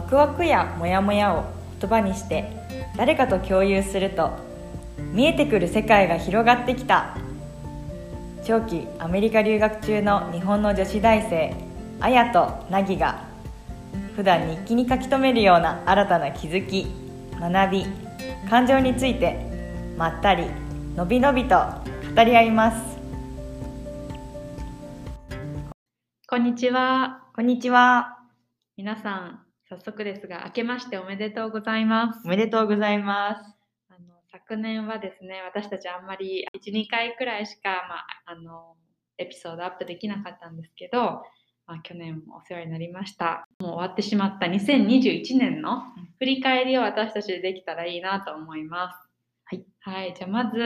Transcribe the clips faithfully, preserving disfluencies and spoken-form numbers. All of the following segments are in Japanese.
ワクワクやモヤモヤを言葉にして誰かと共有すると見えてくる世界が広がってきた。長期アメリカ留学中の日本の女子大生あやとなぎが普段日記に書き留めるような新たな気づき、学び、感情についてまったりのびのびと語り合います。こんにちは。こんにちは。皆さん、早速ですが明けましておめでとうございます。おめでとうございます。あの昨年はですね、私たちあんまり いちにかいくらいしか、まあ、あのエピソードアップできなかったんですけど、まあ、去年もお世話になりました。もう終わってしまったにせんにじゅういちねんの振り返りを私たちでできたらいいなと思います。はい。はい、じゃあまず、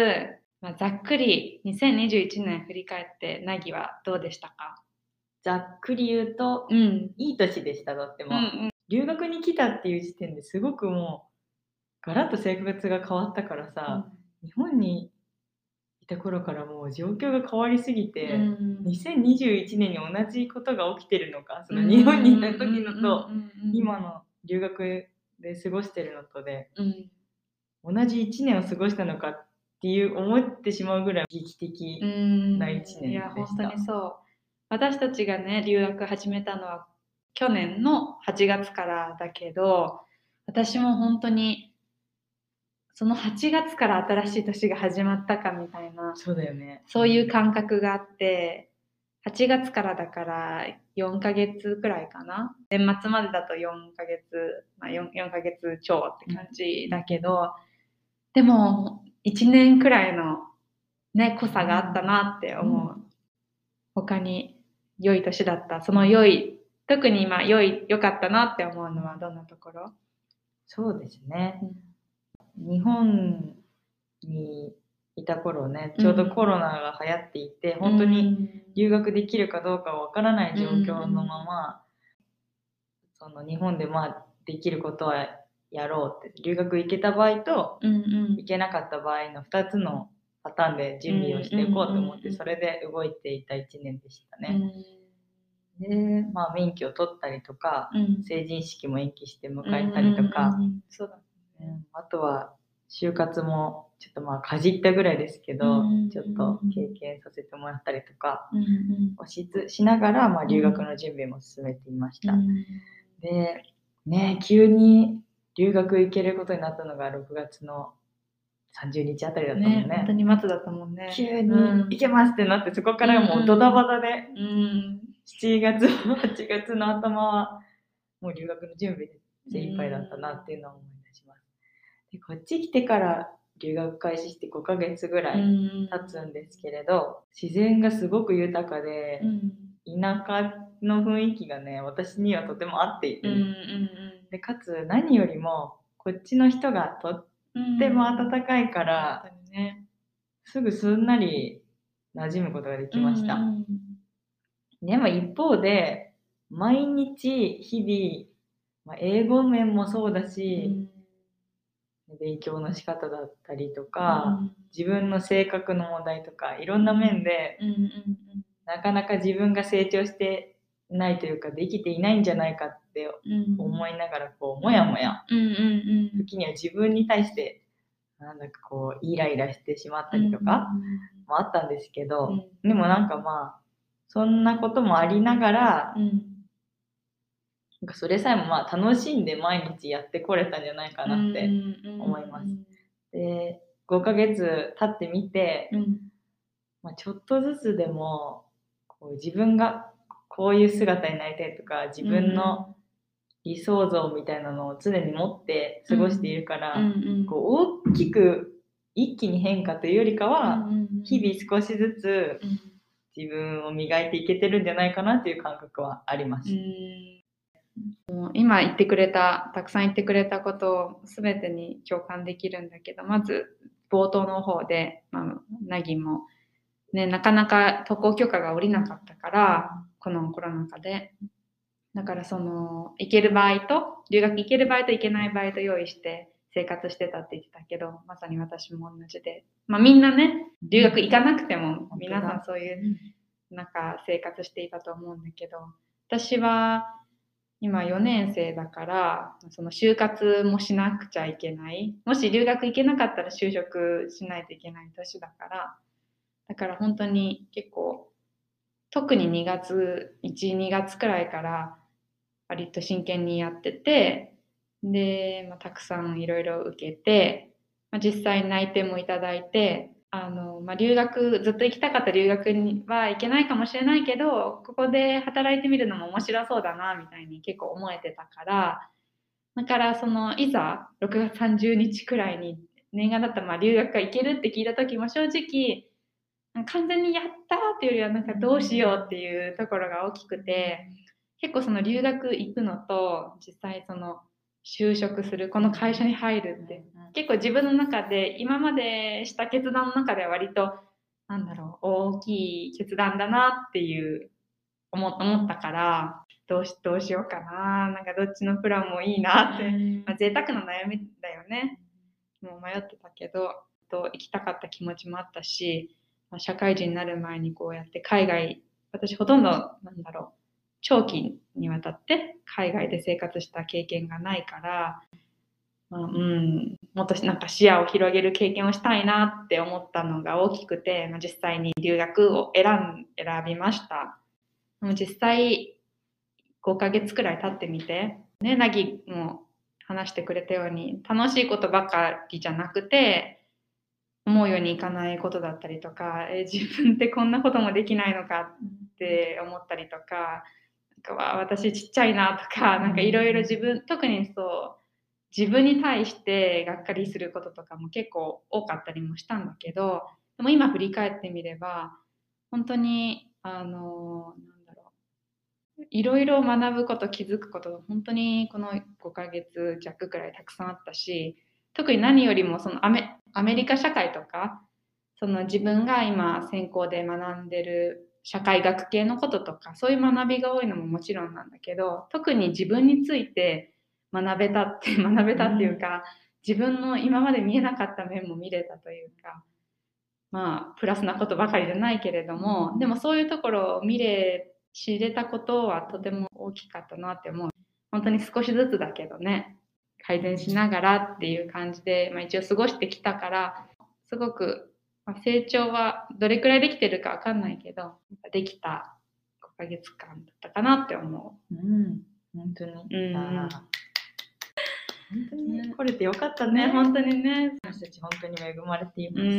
まあ、ざっくりにせんにじゅういちねん振り返って、なぎはどうでしたか？ざっくり言うと、うん、いい年でした、とっても、うんうん。留学に来たっていう時点ですごくもう、ガラッと生活が変わったからさ、うん、日本にいた頃からもう状況が変わりすぎて、うん、にせんにじゅういちねんに同じことが起きてるのか、その日本にいた時のと、今の留学で過ごしてるのとで、うん、同じいちねんを過ごしたのかっていう思ってしまうぐらい劇的な一年でした。うん、いや本当にそう。私たちがね、留学始めたのは去年のはちがつからだけど、私も本当にそのはちがつから新しい年が始まったかみたいな、そうだよね。そういう感覚があって、はちがつからだからよんかげつくらいかな。年末までだとよんかげつ、まあ、4, 4ヶ月超って感じだけど、うん、でもいちねんくらいのね、濃さがあったなって思う。うん、他に良い年だった。その良い、特に今良い、良かったなって思うのはどんなところ？そうですね。うん、日本にいた頃ね、ちょうどコロナが流行っていて、うん、本当に留学できるかどうかわからない状況のまま、うん、その日本でまあできることはやろうって、留学行けた場合と、うんうん、行けなかった場合のふたつのパターンで準備をしていこうと思って、うんうんうん、それで動いていたいちねんでしたね。うん、で、まあ免許を取ったりとか、うん、成人式も延期して迎えたりとか、うんうんうん、そうだね。うん、あとは就活もちょっとまあかじったぐらいですけど、うん、ちょっと経験させてもらったりとか、うん、をしつしながらまあ留学の準備も進めていました。うん、で、ね、急に留学行けることになったのがろくがつのさんじゅうにちあたりだったもんね。ね、本当に末だったもんね。急に行けますってなって、そこからもうドタバタで、うん、しちがつ、はちがつの頭はもう留学の準備で精一杯だったなっていうのを思い出します。で、こっち来てから留学開始してごかげつぐらい経つんですけれど、自然がすごく豊かで、うん、田舎の雰囲気がね、私にはとても合っていて、うんうんうん、でかつ何よりもこっちの人がとってとても温かいから、うんね、すぐすんなり馴染むことができました。うんうん、でも一方で毎日日々、まあ、英語面もそうだし、うん、勉強の仕方だったりとか、うん、自分の性格の問題とかいろんな面で、うんうんうん、なかなか自分が成長してないというかできていないんじゃないかって思いながらこう、うん、もやもや、うんうんうん、時には自分に対してなんだかこうイライラしてしまったりとかもあったんですけど、うんうん、でもなんかまあそんなこともありながら、うん、なんかそれさえもまあ楽しんで毎日やってこれたんじゃないかなって思います。うんうんうん、でごかげつ経ってみて、うん、まあ、ちょっとずつでもこう自分がこういう姿になりたいとか自分の理想像みたいなのを常に持って過ごしているから、うんうんうん、こう大きく一気に変化というよりかは、うんうんうん、日々少しずつ自分を磨いていけてるんじゃないかなという感覚はあります。うん、今言ってくれたたくさん言ってくれたことを全てに共感できるんだけど、まず冒頭の方で、まあ、なぎも、ね、なかなか渡航許可が下りなかったから、うん、このコロナ禍でだからその行ける場合と留学行ける場合と行けない場合と用意して生活してたって言ってたけど、まさに私も同じで、まあ、みんなね留学行かなくても皆さんそういうなんか生活していたと思うんだけど、私は今よねん生だから、その就活もしなくちゃいけない。もし留学行けなかったら就職しないといけない年だから、だから本当に結構、特ににがつ、いち、にがつくらいから割と真剣にやってて、で、まあ、たくさんいろいろ受けて、まあ、実際内定もいただいて、あのまあ、留学ずっと行きたかった留学には行けないかもしれないけど、ここで働いてみるのも面白そうだなみたいに結構思えてたから、だからそのいざろくがつさんじゅうにちくらいに念願だったまあ留学が行けるって聞いた時も、正直完全にやったっていうよりはなんかどうしようっていうところが大きくて、結構その留学行くのと実際その就職する、この会社に入るって、うんうん、結構自分の中で今までした決断の中では割となんだろう大きい決断だなっていう思ったから、どうし、どうしようかな、なんかどっちのプランもいいなって、うんまあ、贅沢な悩みだよね。もう迷ってたけど、と行きたかった気持ちもあったし、まあ、社会人になる前にこうやって海外、私ほとんどなんだろう長期にわたって海外で生活した経験がないから、まあ、うん、もっとなんか視野を広げる経験をしたいなって思ったのが大きくて、まあ、実際に留学を選ん、選びました。でも実際ごかげつくらい経ってみて、ね、なぎも話してくれたように楽しいことばかりじゃなくて、思うようにいかないことだったりとか、え自分ってこんなこともできないのかって思ったりとか、私ちっちゃいなとか、なんかいろいろ自分、特にそう自分に対してがっかりすることとかも結構多かったりもしたんだけど、でも今振り返ってみれば本当にあのなんだろういろいろ学ぶこと、気づくこと本当にこのごかげつ弱くらいたくさんあったし、特に何よりもそのアメ、アメリカ社会とか、その自分が今専攻で学んでる社会学系のこととか、そういう学びが多いのももちろんなんだけど、特に自分について学べたって学べたっていうか、自分の今まで見えなかった面も見れたというか、まあプラスなことばかりじゃないけれども、でもそういうところを見れ知れたことはとても大きかったなって思う。本当に少しずつだけどね、改善しながらっていう感じで、まあ、一応過ごしてきたから、すごく成長はどれくらいできてるかわかんないけど、できたごかげつかんだったかなって思う。うん、本当に。うん、本当に、ね、来れてよかったね、ね、本当にね。私たち本当に恵まれています。うんう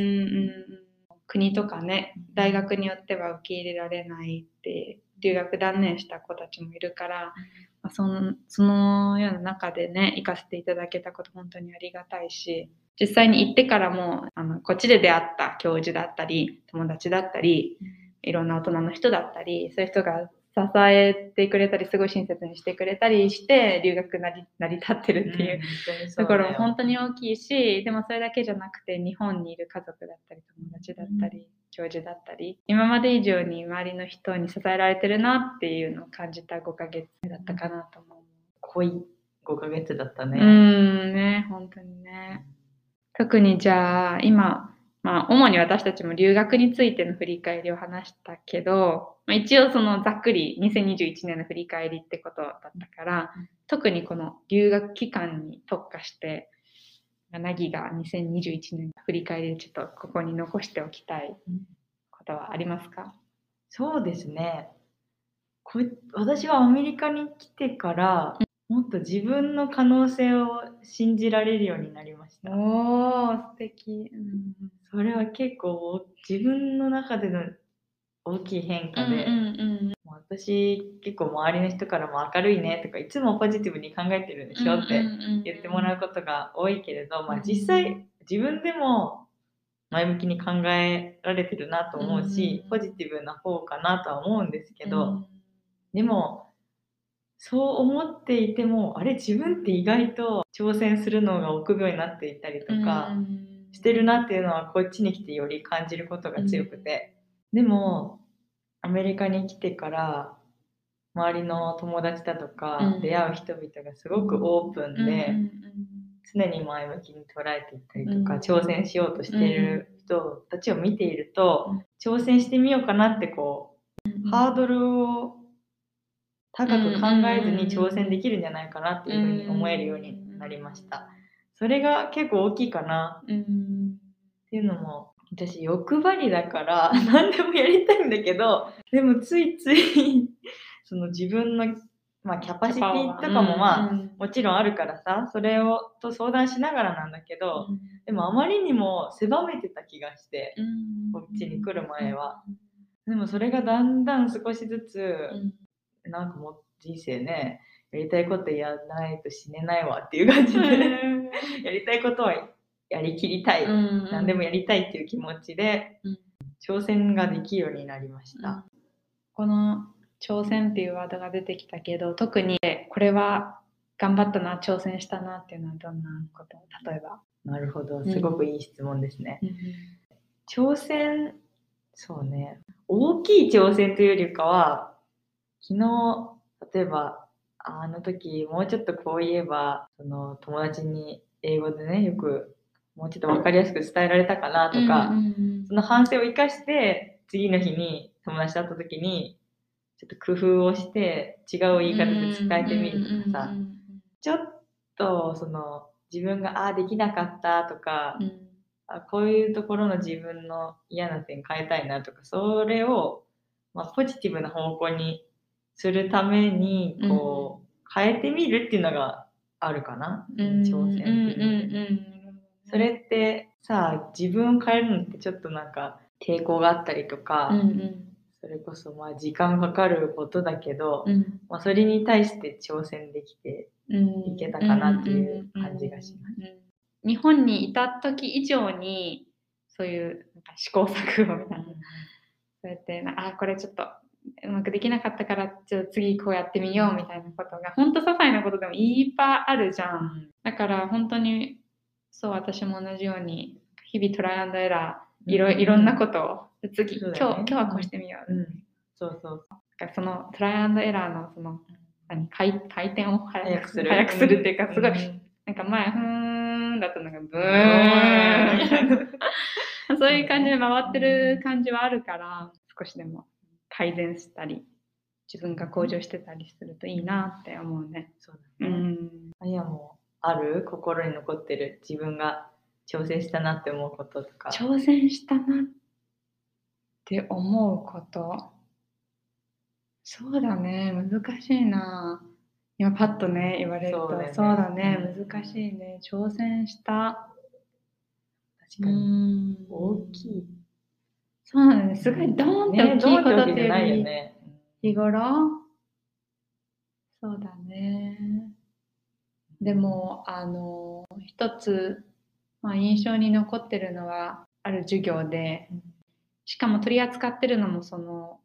ん、国とかね、大学によっては受け入れられないって、留学断念した子たちもいるから、まあ、その、そのような中でね、行かせていただけたこと本当にありがたいし、実際に行ってからもあのこっちで出会った教授だったり友達だったりいろんな大人の人だったり、そういう人が支えてくれたり、すごい親切にしてくれたりして留学なり成り立ってるっていう、うん、ところも本当に大きいし、でもそれだけじゃなくて日本にいる家族だったり友達だったり、うん、教授だったり、今まで以上に周りの人に支えられてるなっていうのを感じたごかげつだったかなと思う。濃いごかげつだったね。うんね、本当にね。特にじゃあ今、まあ、主に私たちも留学についての振り返りを話したけど、まあ、一応そのざっくりにせんにじゅういちねんの振り返りってことだったから、うん、特にこの留学期間に特化してなぎがにせんにじゅういちねんの振り返りでちょっとここに残しておきたいことはありますか？そうですね、こ私はアメリカに来てから、うん、もっと自分の可能性を信じられるようになりました。おー、素敵。うん、それは結構自分の中での大きい変化で、うんうんうん、私結構周りの人からも明るいねとかいつもポジティブに考えてるでしょって言ってもらうことが多いけれど、うんうんうん、まあ、実際自分でも前向きに考えられてるなと思うし、うんうん、ポジティブな方かなとは思うんですけど、うん、でもそう思っていても、あれ自分って意外と挑戦するのが臆病になっていたりとかしてるなっていうのはこっちに来てより感じることが強くて、でもアメリカに来てから周りの友達だとか出会う人々がすごくオープンで、常に前向きに捉えていったりとか挑戦しようとしている人たちを見ていると、挑戦してみようかなってこうハードルを高く考えずに挑戦できるんじゃないかなっていうふうに思えるようになりました。それが結構大きいかな。うんっていうのも、私欲張りだから何でもやりたいんだけど、でもついついその自分の、まあ、キャパシティとかもまあ、うん、もちろんあるからさ、それをと相談しながらなんだけど、うん、でもあまりにも狭めてた気がして、うん、こっちに来る前は。でもそれがだんだん少しずつ、うん、なんかもう人生ね、やりたいことやらないと死ねないわっていう感じで、うん、やりたいことはやりきりたい、うん、何でもやりたいっていう気持ちで、うん、挑戦ができるようになりました、うん、この挑戦っていうワードが出てきたけど、特にこれは頑張ったな、挑戦したなっていうのはどんなこと？例えば。なるほど、すごくいい質問ですね、うんうん、挑戦、そうね、大きい挑戦というよりかは、昨日例えばあの時もうちょっとこう言えば、その友達に英語でね、よくもうちょっと分かりやすく伝えられたかなとか、うんうんうん、その反省を生かして次の日に友達と会った時にちょっと工夫をして違う言い方で伝えてみるとかさ、うんうんうん、ちょっとその自分があーできなかったとか、うん、あこういうところの自分の嫌な点変えたいなとか、それを、まあ、ポジティブな方向にするためにこう、うん、変えてみるっていうのがあるかな、うん、挑戦っていう、うんうんうん、それってさ、自分を変えるのってちょっとなんか抵抗があったりとか、うんうん、それこそまあ時間かかることだけど、うんまあ、それに対して挑戦できていけたかなっていう感じがします、うんうんうんうん、日本にいた時以上にそういうなんか試行錯誤みたいな、そうやってあこれちょっとうまくできなかったからじゃあ次こうやってみようみたいなことが、ほんと些細なことでもいっぱいあるじゃん。だから本当にそう、私も同じように日々トライアンドエラー、いろ、いろんなことを次、うん、今日、今日はこうしてみよう、うん、そうそう、だからそのトライアンドエラーのその何回、回転を早くする、早くするっていうか、すごい、うん、なんか前ふーんだったのがブーンみたいなそういう感じで回ってる感じはあるから、少しでも改善したり自分が向上してたりするといいなって思うね。そうだね、うん、いやもうある心に残ってる自分が挑戦したなって思うこととか。挑戦したなって思うこと、そうだね、難しいな、今パッとね言われるとそうだね、そうだね、うん、難しいね、挑戦した、確かに、うん、大きい、そうなんです、すごいドーンって大きいことっていうより、ね、日頃、そうだね。でもあの一つ、まあ、印象に残ってるのはある授業で、しかも取り扱ってるのもその、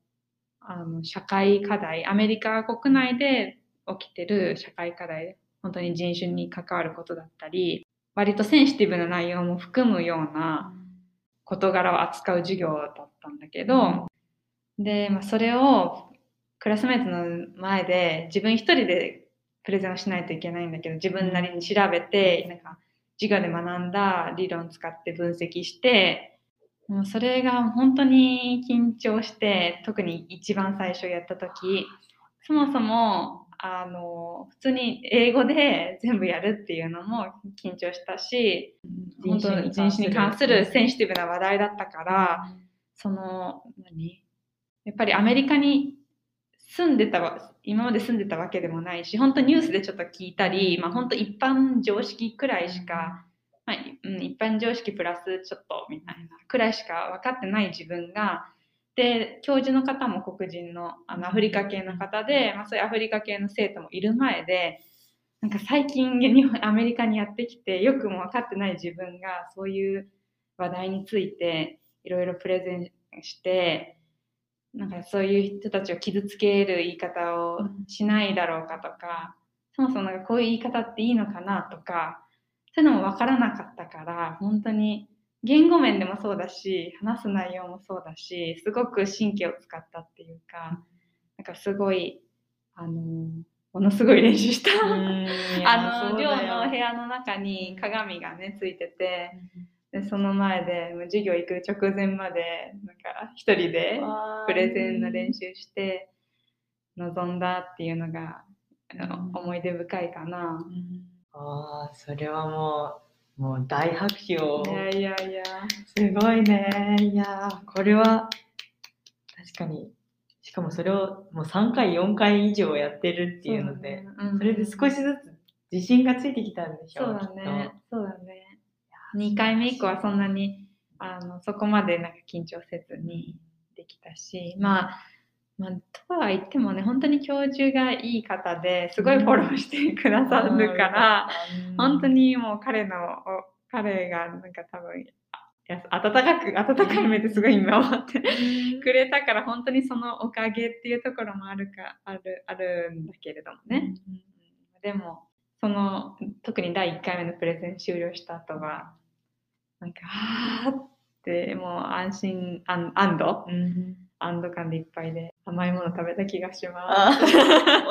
あの社会課題、アメリカ国内で起きてる社会課題、本当に人種に関わることだったり、割とセンシティブな内容も含むような、うん事柄を扱う授業だったんだけど、うん、で、まあ、それをクラスメートの前で自分一人でプレゼンをしないといけないんだけど、自分なりに調べて、なんか授業で学んだ理論を使って分析して、もうそれが本当に緊張して、特に一番最初やった時、そもそもあの普通に英語で全部やるっていうのも緊張したし、本当に人種に関するセンシティブな話題だったから、うん、その何やっぱりアメリカに住んでた、今まで住んでたわけでもないし、本当ニュースでちょっと聞いたり、まあ、本当一般常識くらいしか、まあうん、一般常識プラスちょっとみたいなくらいしか分かってない自分が、で教授の方も黒人 の, あのアフリカ系の方で、まあ、そういうアフリカ系の生徒もいる前で、なんか最近日本アメリカにやってきてよくも分かってない自分がそういう話題についていろいろプレゼンして、なんかそういう人たちを傷つける言い方をしないだろうかとか、そもそもなんかこういう言い方っていいのかなとか、そういうのも分からなかったから、本当に言語面でもそうだし、話す内容もそうだし、すごく神経を使ったっていうか、なんかすごい、あのー、ものすごい練習した。あの寮の部屋の中に鏡がね、ついてて、でその前で、もう授業行く直前まで、なんか一人でプレゼンの練習して、臨んだっていうのが、うん、思い出深いかな、うん、ああ、それはもう、もう大拍手を。いやいやいや、すごいね。いや、これは確かに、しかもそれをもうさんかいよんかい以上やってるっていうので、そ,、ねうん、それで少しずつ自信がついてきたんでしょう。そうだね、そうだね。にかいめ以降はそんなにあのそこまでなんか緊張せずにできたし、まあ、まあ、とは言ってもね、本当に教授がいい方ですごいフォローしてくださるから、うん、本当にもう彼の彼がなんか多分温かく温かい目ですごい見守ってくれたから、本当にそのおかげっていうところもあるかあるあるんだけれどもね、うん、でもその特にだいいっかいめのプレゼン終了した後はなんかあーってもう安心安堵、うん、安堵感でいっぱいで甘いもの食べた気がします。お疲れ様。そうそう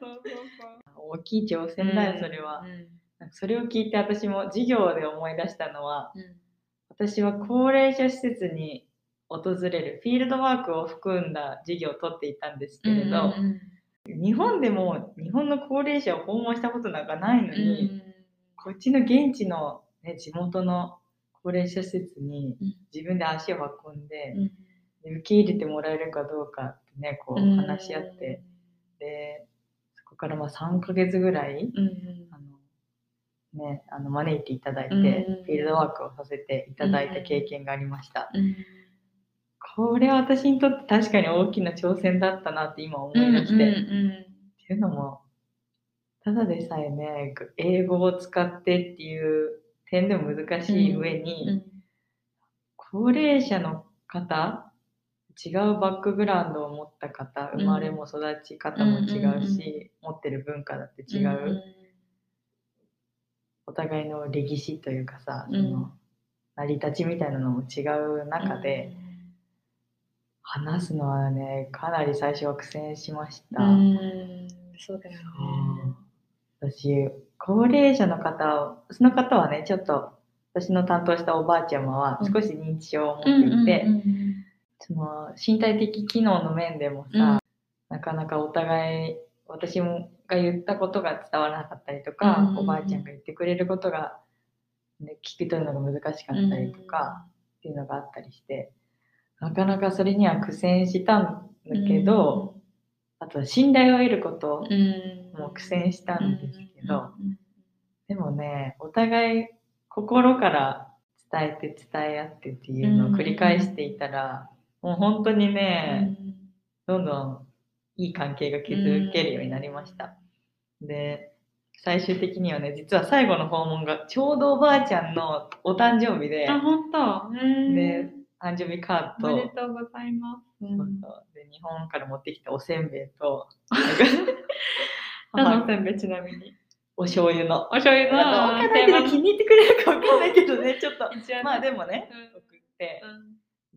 そう、大きい挑戦だよそれは、うんうん、なんかそれを聞いて私も授業で思い出したのは、うん、私は高齢者施設に訪れるフィールドワークを含んだ授業を取っていたんですけれど、うんうん日本でも日本の高齢者を訪問したことなんかないのに、うん、こっちの現地の、ね、地元の高齢者施設に自分で足を運んで、うん、で受け入れてもらえるかどうかってね、こう話し合って、うん、でそこからまあさんかげつぐらい、うんあのね、あの招いていただいて、うん、フィールドワークをさせていただいた経験がありました。うんうんこれは私にとって確かに大きな挑戦だったなって今思い出して、うんうんうん、っていうのもただでさえね英語を使ってっていう点でも難しい上に、うんうん、高齢者の方違うバックグラウンドを持った方生まれも育ち方も違うし、うんうん、持ってる文化だって違う、うん、お互いの歴史というかさ、うん、その成り立ちみたいなのも違う中で、うん話すのはね、かなり最初は苦戦しました。うんそうですね。私、高齢者の方を、その方はね、ちょっと私の担当したおばあちゃまは少し認知症を持っていて、うんうんうんうん、その身体的機能の面でもさ、うん、なかなかお互い、私もが言ったことが伝わらなかったりとか、うんうんうん、おばあちゃんが言ってくれることが、ね、聞き取るのが難しかったりとか、うん、っていうのがあったりして、なかなかそれには苦戦したんだけど、うん、あとは信頼を得ることも苦戦したんですけど、うん、でもね、お互い心から伝えて伝え合ってっていうのを繰り返していたら、うん、もう本当にね、うん、どんどんいい関係が築けるようになりました。うん、で、最終的にはね、実は最後の訪問がちょうどおばあちゃんのお誕生日で、あ、本当？で誕生日カードと、おめでとうございます、うん、そうそうで日本から持ってきたおせんべいと何のおせんべいちなみにお醤油のお醤油の分かんないけど気に入ってくれるか分かんないけどねちょっとまあでもね、うん、送って、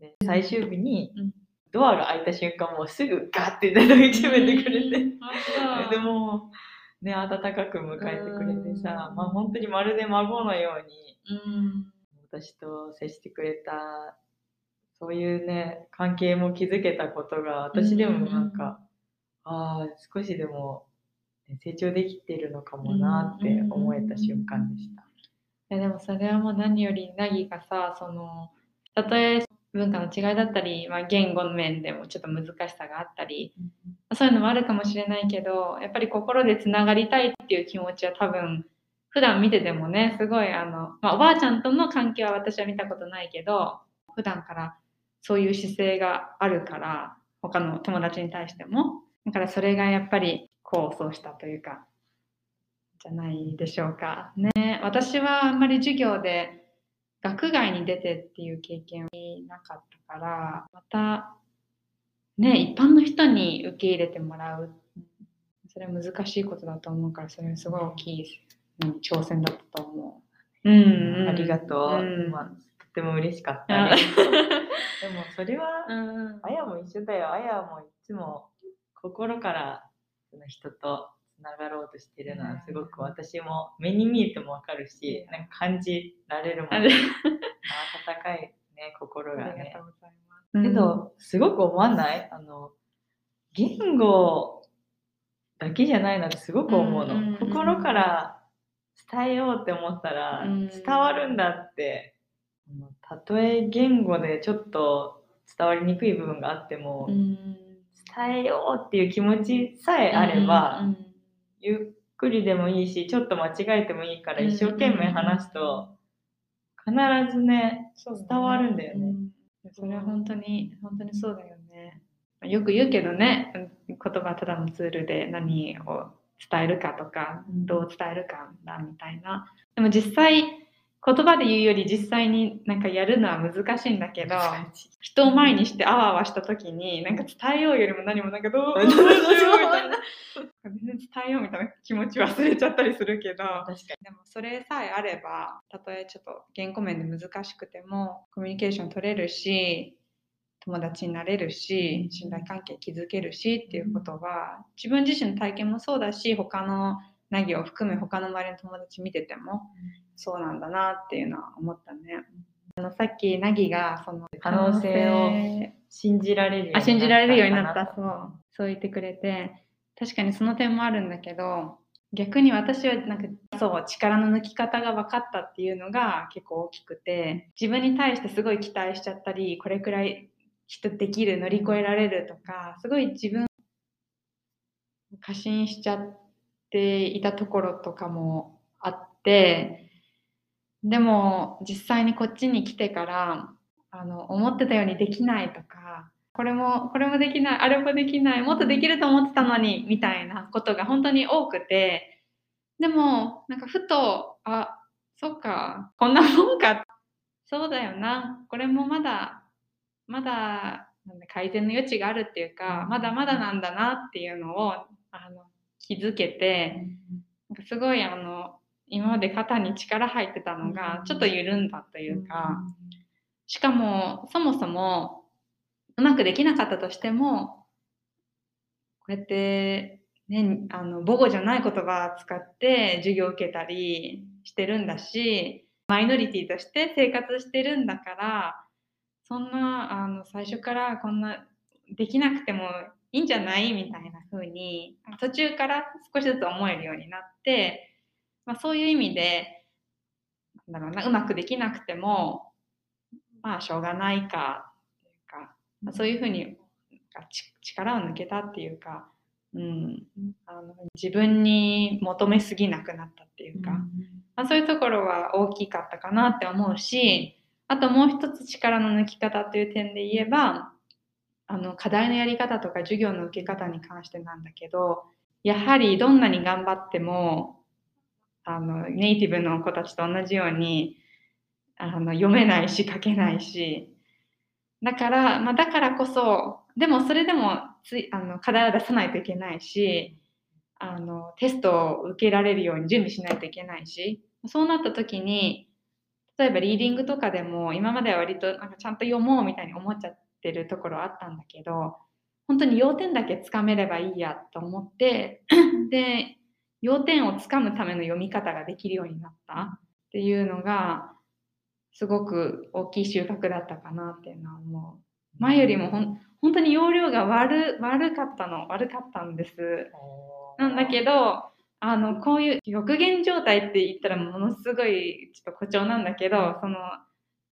うん、で最終日に、うん、ドアが開いた瞬間もうすぐガッて抱きしめてくれて、うん、でもね温かく迎えてくれてさ、うん、まあ本当にまるで孫のように、うん、私と接してくれたそういうね関係も築けたことが私でもなんか、うんうんうん、ああ少しでも成長できてるのかもなって思えた瞬間でした、うんうんうん、いやでもそれはもう何より凪がさそのたとえ文化の違いだったり、まあ、言語の面でもちょっと難しさがあったり、うんうん、そういうのもあるかもしれないけどやっぱり心でつながりたいっていう気持ちは多分普段見ててもねすごいあの、まあ、おばあちゃんとの関係は私は見たことないけど普段からそういう姿勢があるから他の友達に対してもだからそれがやっぱり功を奏したというかじゃないでしょうかね。私はあんまり授業で学外に出てっていう経験はなかったからまたね一般の人に受け入れてもらうそれは難しいことだと思うからそれはすごい大きい挑戦だったと思う、うんうん、ありがとう、うんまあとても嬉しかったね。でもそれは、うん、あやも一緒だよ。あやもいつも心からその人とつながろうとしてるのはすごく私も目に見えてもわかるし、なんか感じられるもん、ね。温かいね心がね。ありがとうございます。けどすごく思わない？あの言語だけじゃないなってすごく思うの、うんうんうん、心から伝えようって思ったら伝わるんだって、うん、たとえ言語でちょっと伝わりにくい部分があっても、うん、伝えようっていう気持ちさえあれば、うんうん、ゆっくりでもいいしちょっと間違えてもいいから一生懸命話すと必ずね伝わるんだよね、うん、それは本当に本当にそうだよね。よく言うけどね、言葉はただのツールで何を伝えるかとかどう伝えるかだみたいな。でも実際言葉で言うより実際になんかやるのは難しいんだけど、人を前にしてあわあわした時になんか伝えようよりも何もなんかどうしようみたいな全然伝えようみたいな気持ち忘れちゃったりするけど、確かにでもそれさえあればたとえちょっと言語面で難しくてもコミュニケーション取れるし友達になれるし信頼関係築けるしっていうことは自分自身の体験もそうだし他のなぎを含め他の周りの友達見ててもそうなんだなっていうのは思ったね。あのさっきなぎがその可能性を信じられるようになった、あ、信じられるようになったそう、そう言ってくれて確かにその点もあるんだけど、逆に私はなんかそう力の抜き方が分かったっていうのが結構大きくて、自分に対してすごい期待しちゃったりこれくらい人できる乗り越えられるとかすごい自分過信しちゃっていたところとかもあって、でも実際にこっちに来てからあの思ってたようにできないとかこれもこれもできないあれもできないもっとできると思ってたのにみたいなことが本当に多くて、でもなんかふとあそっかこんなもんかそうだよなこれもまだまだ改善の余地があるっていうかまだまだなんだなっていうのをあの気づけて、なんかすごいあの今まで肩に力入ってたのがちょっと緩んだというか、しかもそもそもうまくできなかったとしてもこうやって、ね、あの母語じゃない言葉使って授業受けたりしてるんだしマイノリティとして生活してるんだから、そんなあの最初からこんなできなくてもいいんじゃないみたいな風に途中から少しずつ思えるようになって、まあ、そういう意味でなんだろうなうまくできなくてもまあしょうがないかというか、まあ、そういう風に力を抜けたっていうか、うん、あの自分に求めすぎなくなったっていうか、まあ、そういうところは大きかったかなって思うし、あともう一つ力の抜き方という点で言えばあの課題のやり方とか授業の受け方に関してなんだけど、やはりどんなに頑張ってもあのネイティブの子たちと同じようにあの読めないし書けないしだから、まあ、だからこそでもそれでもついあの課題を出さないといけないしあのテストを受けられるように準備しないといけないし、そうなった時に例えばリーディングとかでも今までは割となんかちゃんと読もうみたいに思っちゃってるところあったんだけど、本当に要点だけつかめればいいやと思ってで要点をつかむための読み方ができるようになったっていうのがすごく大きい収穫だったかなっていうのは思う。前よりもほん本当に要領が 悪, 悪かったの悪かったんですなんだけどあのこういう極限状態って言ったらものすごいちょっと誇張なんだけど、その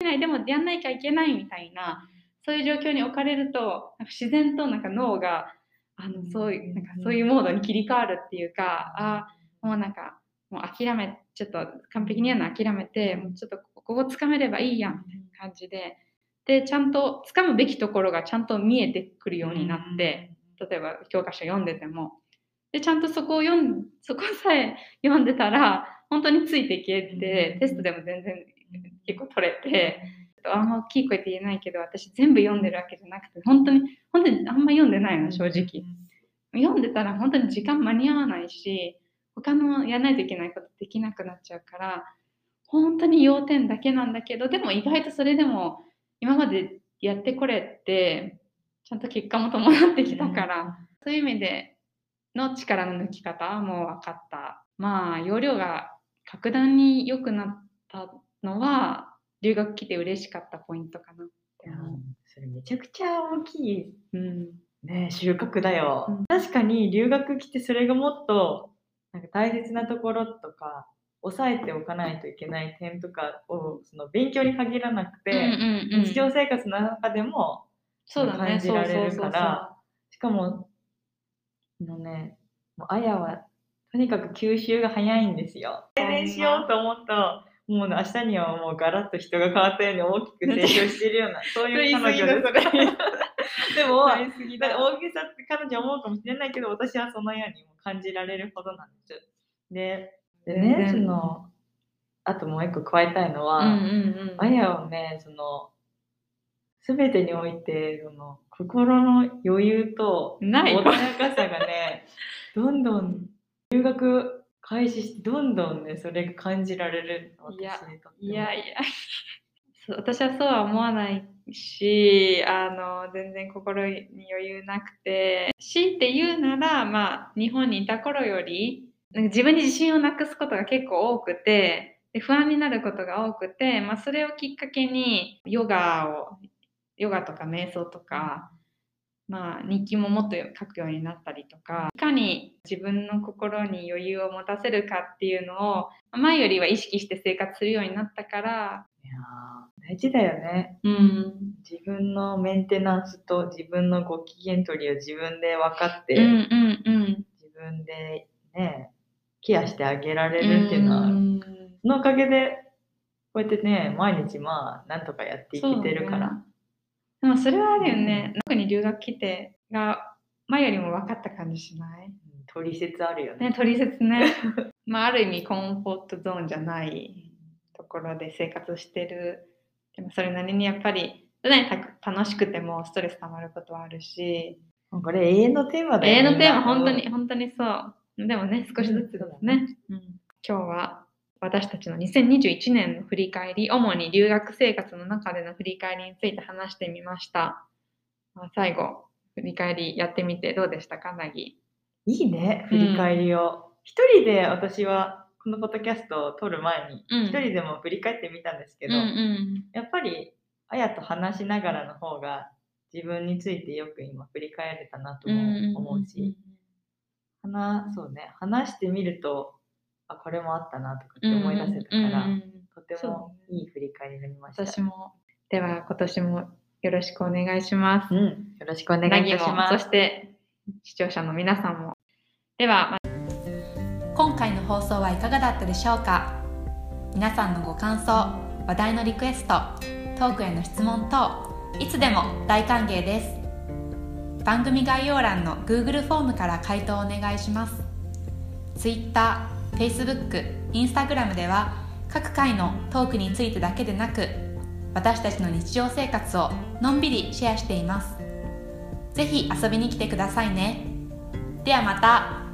でもやんないといけないみたいなそういう状況に置かれるとなんか自然となんか脳があのそういうなんかそういうモードに切り替わるっていうか、あもうなんかもう諦めちょっと完璧にやるの諦めてもうちょっとここをつかめればいいやみたいな感じででちゃんとつかむべきところがちゃんと見えてくるようになって、例えば教科書読んでてもでちゃんとそこを読んそこさえ読んでたら本当についていけて、うん、テストでも全然結構取れて、うん、あんま大きい声って言えないけど私全部読んでるわけじゃなくて本当に本当にあんま読んでないの正直、うん、読んでたら本当に時間間に合わないし他のやらないといけないことできなくなっちゃうから本当に要点だけなんだけど、でも意外とそれでも今までやってこれってちゃんと結果も伴ってきたから、うん、そういう意味での力の抜き方はもう分かった。まあ容量が格段に良くなったのは留学来て嬉しかったポイントかなって思う。それめちゃくちゃ大きい、うん、ね、収穫だよ、うん、確かに留学来てそれがもっとなんか大切なところとか抑えておかないといけない点とかをその勉強に限らなくて、うんうんうん、日常生活の中でも感じられるから、しかもの、ね、もうあやはとにかく吸収が早いんですよ。来年しようと思うともう明日にはもうガラッと人が変わったように大きく成長してるようなそういう彼女ですでも大げさって彼女思うかもしれないけど、私はそのようにも感じられるほどなんです。で、でね、そのあともう一個加えたいのは、うんうんうん、あやはね、その全てにおいてその心の余裕と穏やかさがねどんどん留学開始してどんどんねそれが感じられる。私にとっていやいやいや私はそうは思わないし、あの全然心に余裕なくて、強いて言うなら、まあ、日本にいた頃よりなんか自分に自信をなくすことが結構多くて、で不安になることが多くて、まあ、それをきっかけにヨガをヨガとか瞑想とか、まあ、日記ももっと書くようになったりとか、いかに自分の心に余裕を持たせるかっていうのを前よりは意識して生活するようになったから。いや大事だよね、うん、自分のメンテナンスと自分のご機嫌取りを自分で分かって、うんうんうん、自分でねケアしてあげられるっていうのは、うん、そのおかげでこうやってね毎日まあなんとかやっていけてるから。でもそれはあるよね、うん、特に留学来てが前よりも分かった感じしない？取説あるよね。取説ねまあある意味コンフォートゾーンじゃないところで生活してる。でもそれなりにやっぱり普段楽しくてもストレス溜まることはあるし、これ永遠のテーマだよね。永遠のテーマ、本当に本当にそう。でもね少しずつですね、うんうん、今日は私たちのにせんにじゅういちねんの振り返り、主に留学生活の中での振り返りについて話してみました。まあ、最後、振り返りやってみてどうでしたか、なぎ。いいね、振り返りを。うん、一人で私はこのポッドキャストを撮る前に、うん、一人でも振り返ってみたんですけど、うんうん、やっぱり、あやと話しながらの方が自分についてよく今振り返れたなとも思うし、うんうんうん、話、そうね、話してみると、あこれもあったなとかって思い出せたから、うんうんうん、とてもいい振り返りになりました。私もでは今年もよろしくお願いします、うん、よろしくお願いいたします。そして視聴者の皆さんも。では、ま、今回の放送はいかがだったでしょうか。皆さんのご感想、話題のリクエスト、トークへの質問等いつでも大歓迎です。番組概要欄の Google フォームから回答をお願いします。 Twitter、Facebook、Instagram では各回のトークについてだけでなく、私たちの日常生活をのんびりシェアしています。ぜひ遊びに来てくださいね。ではまた。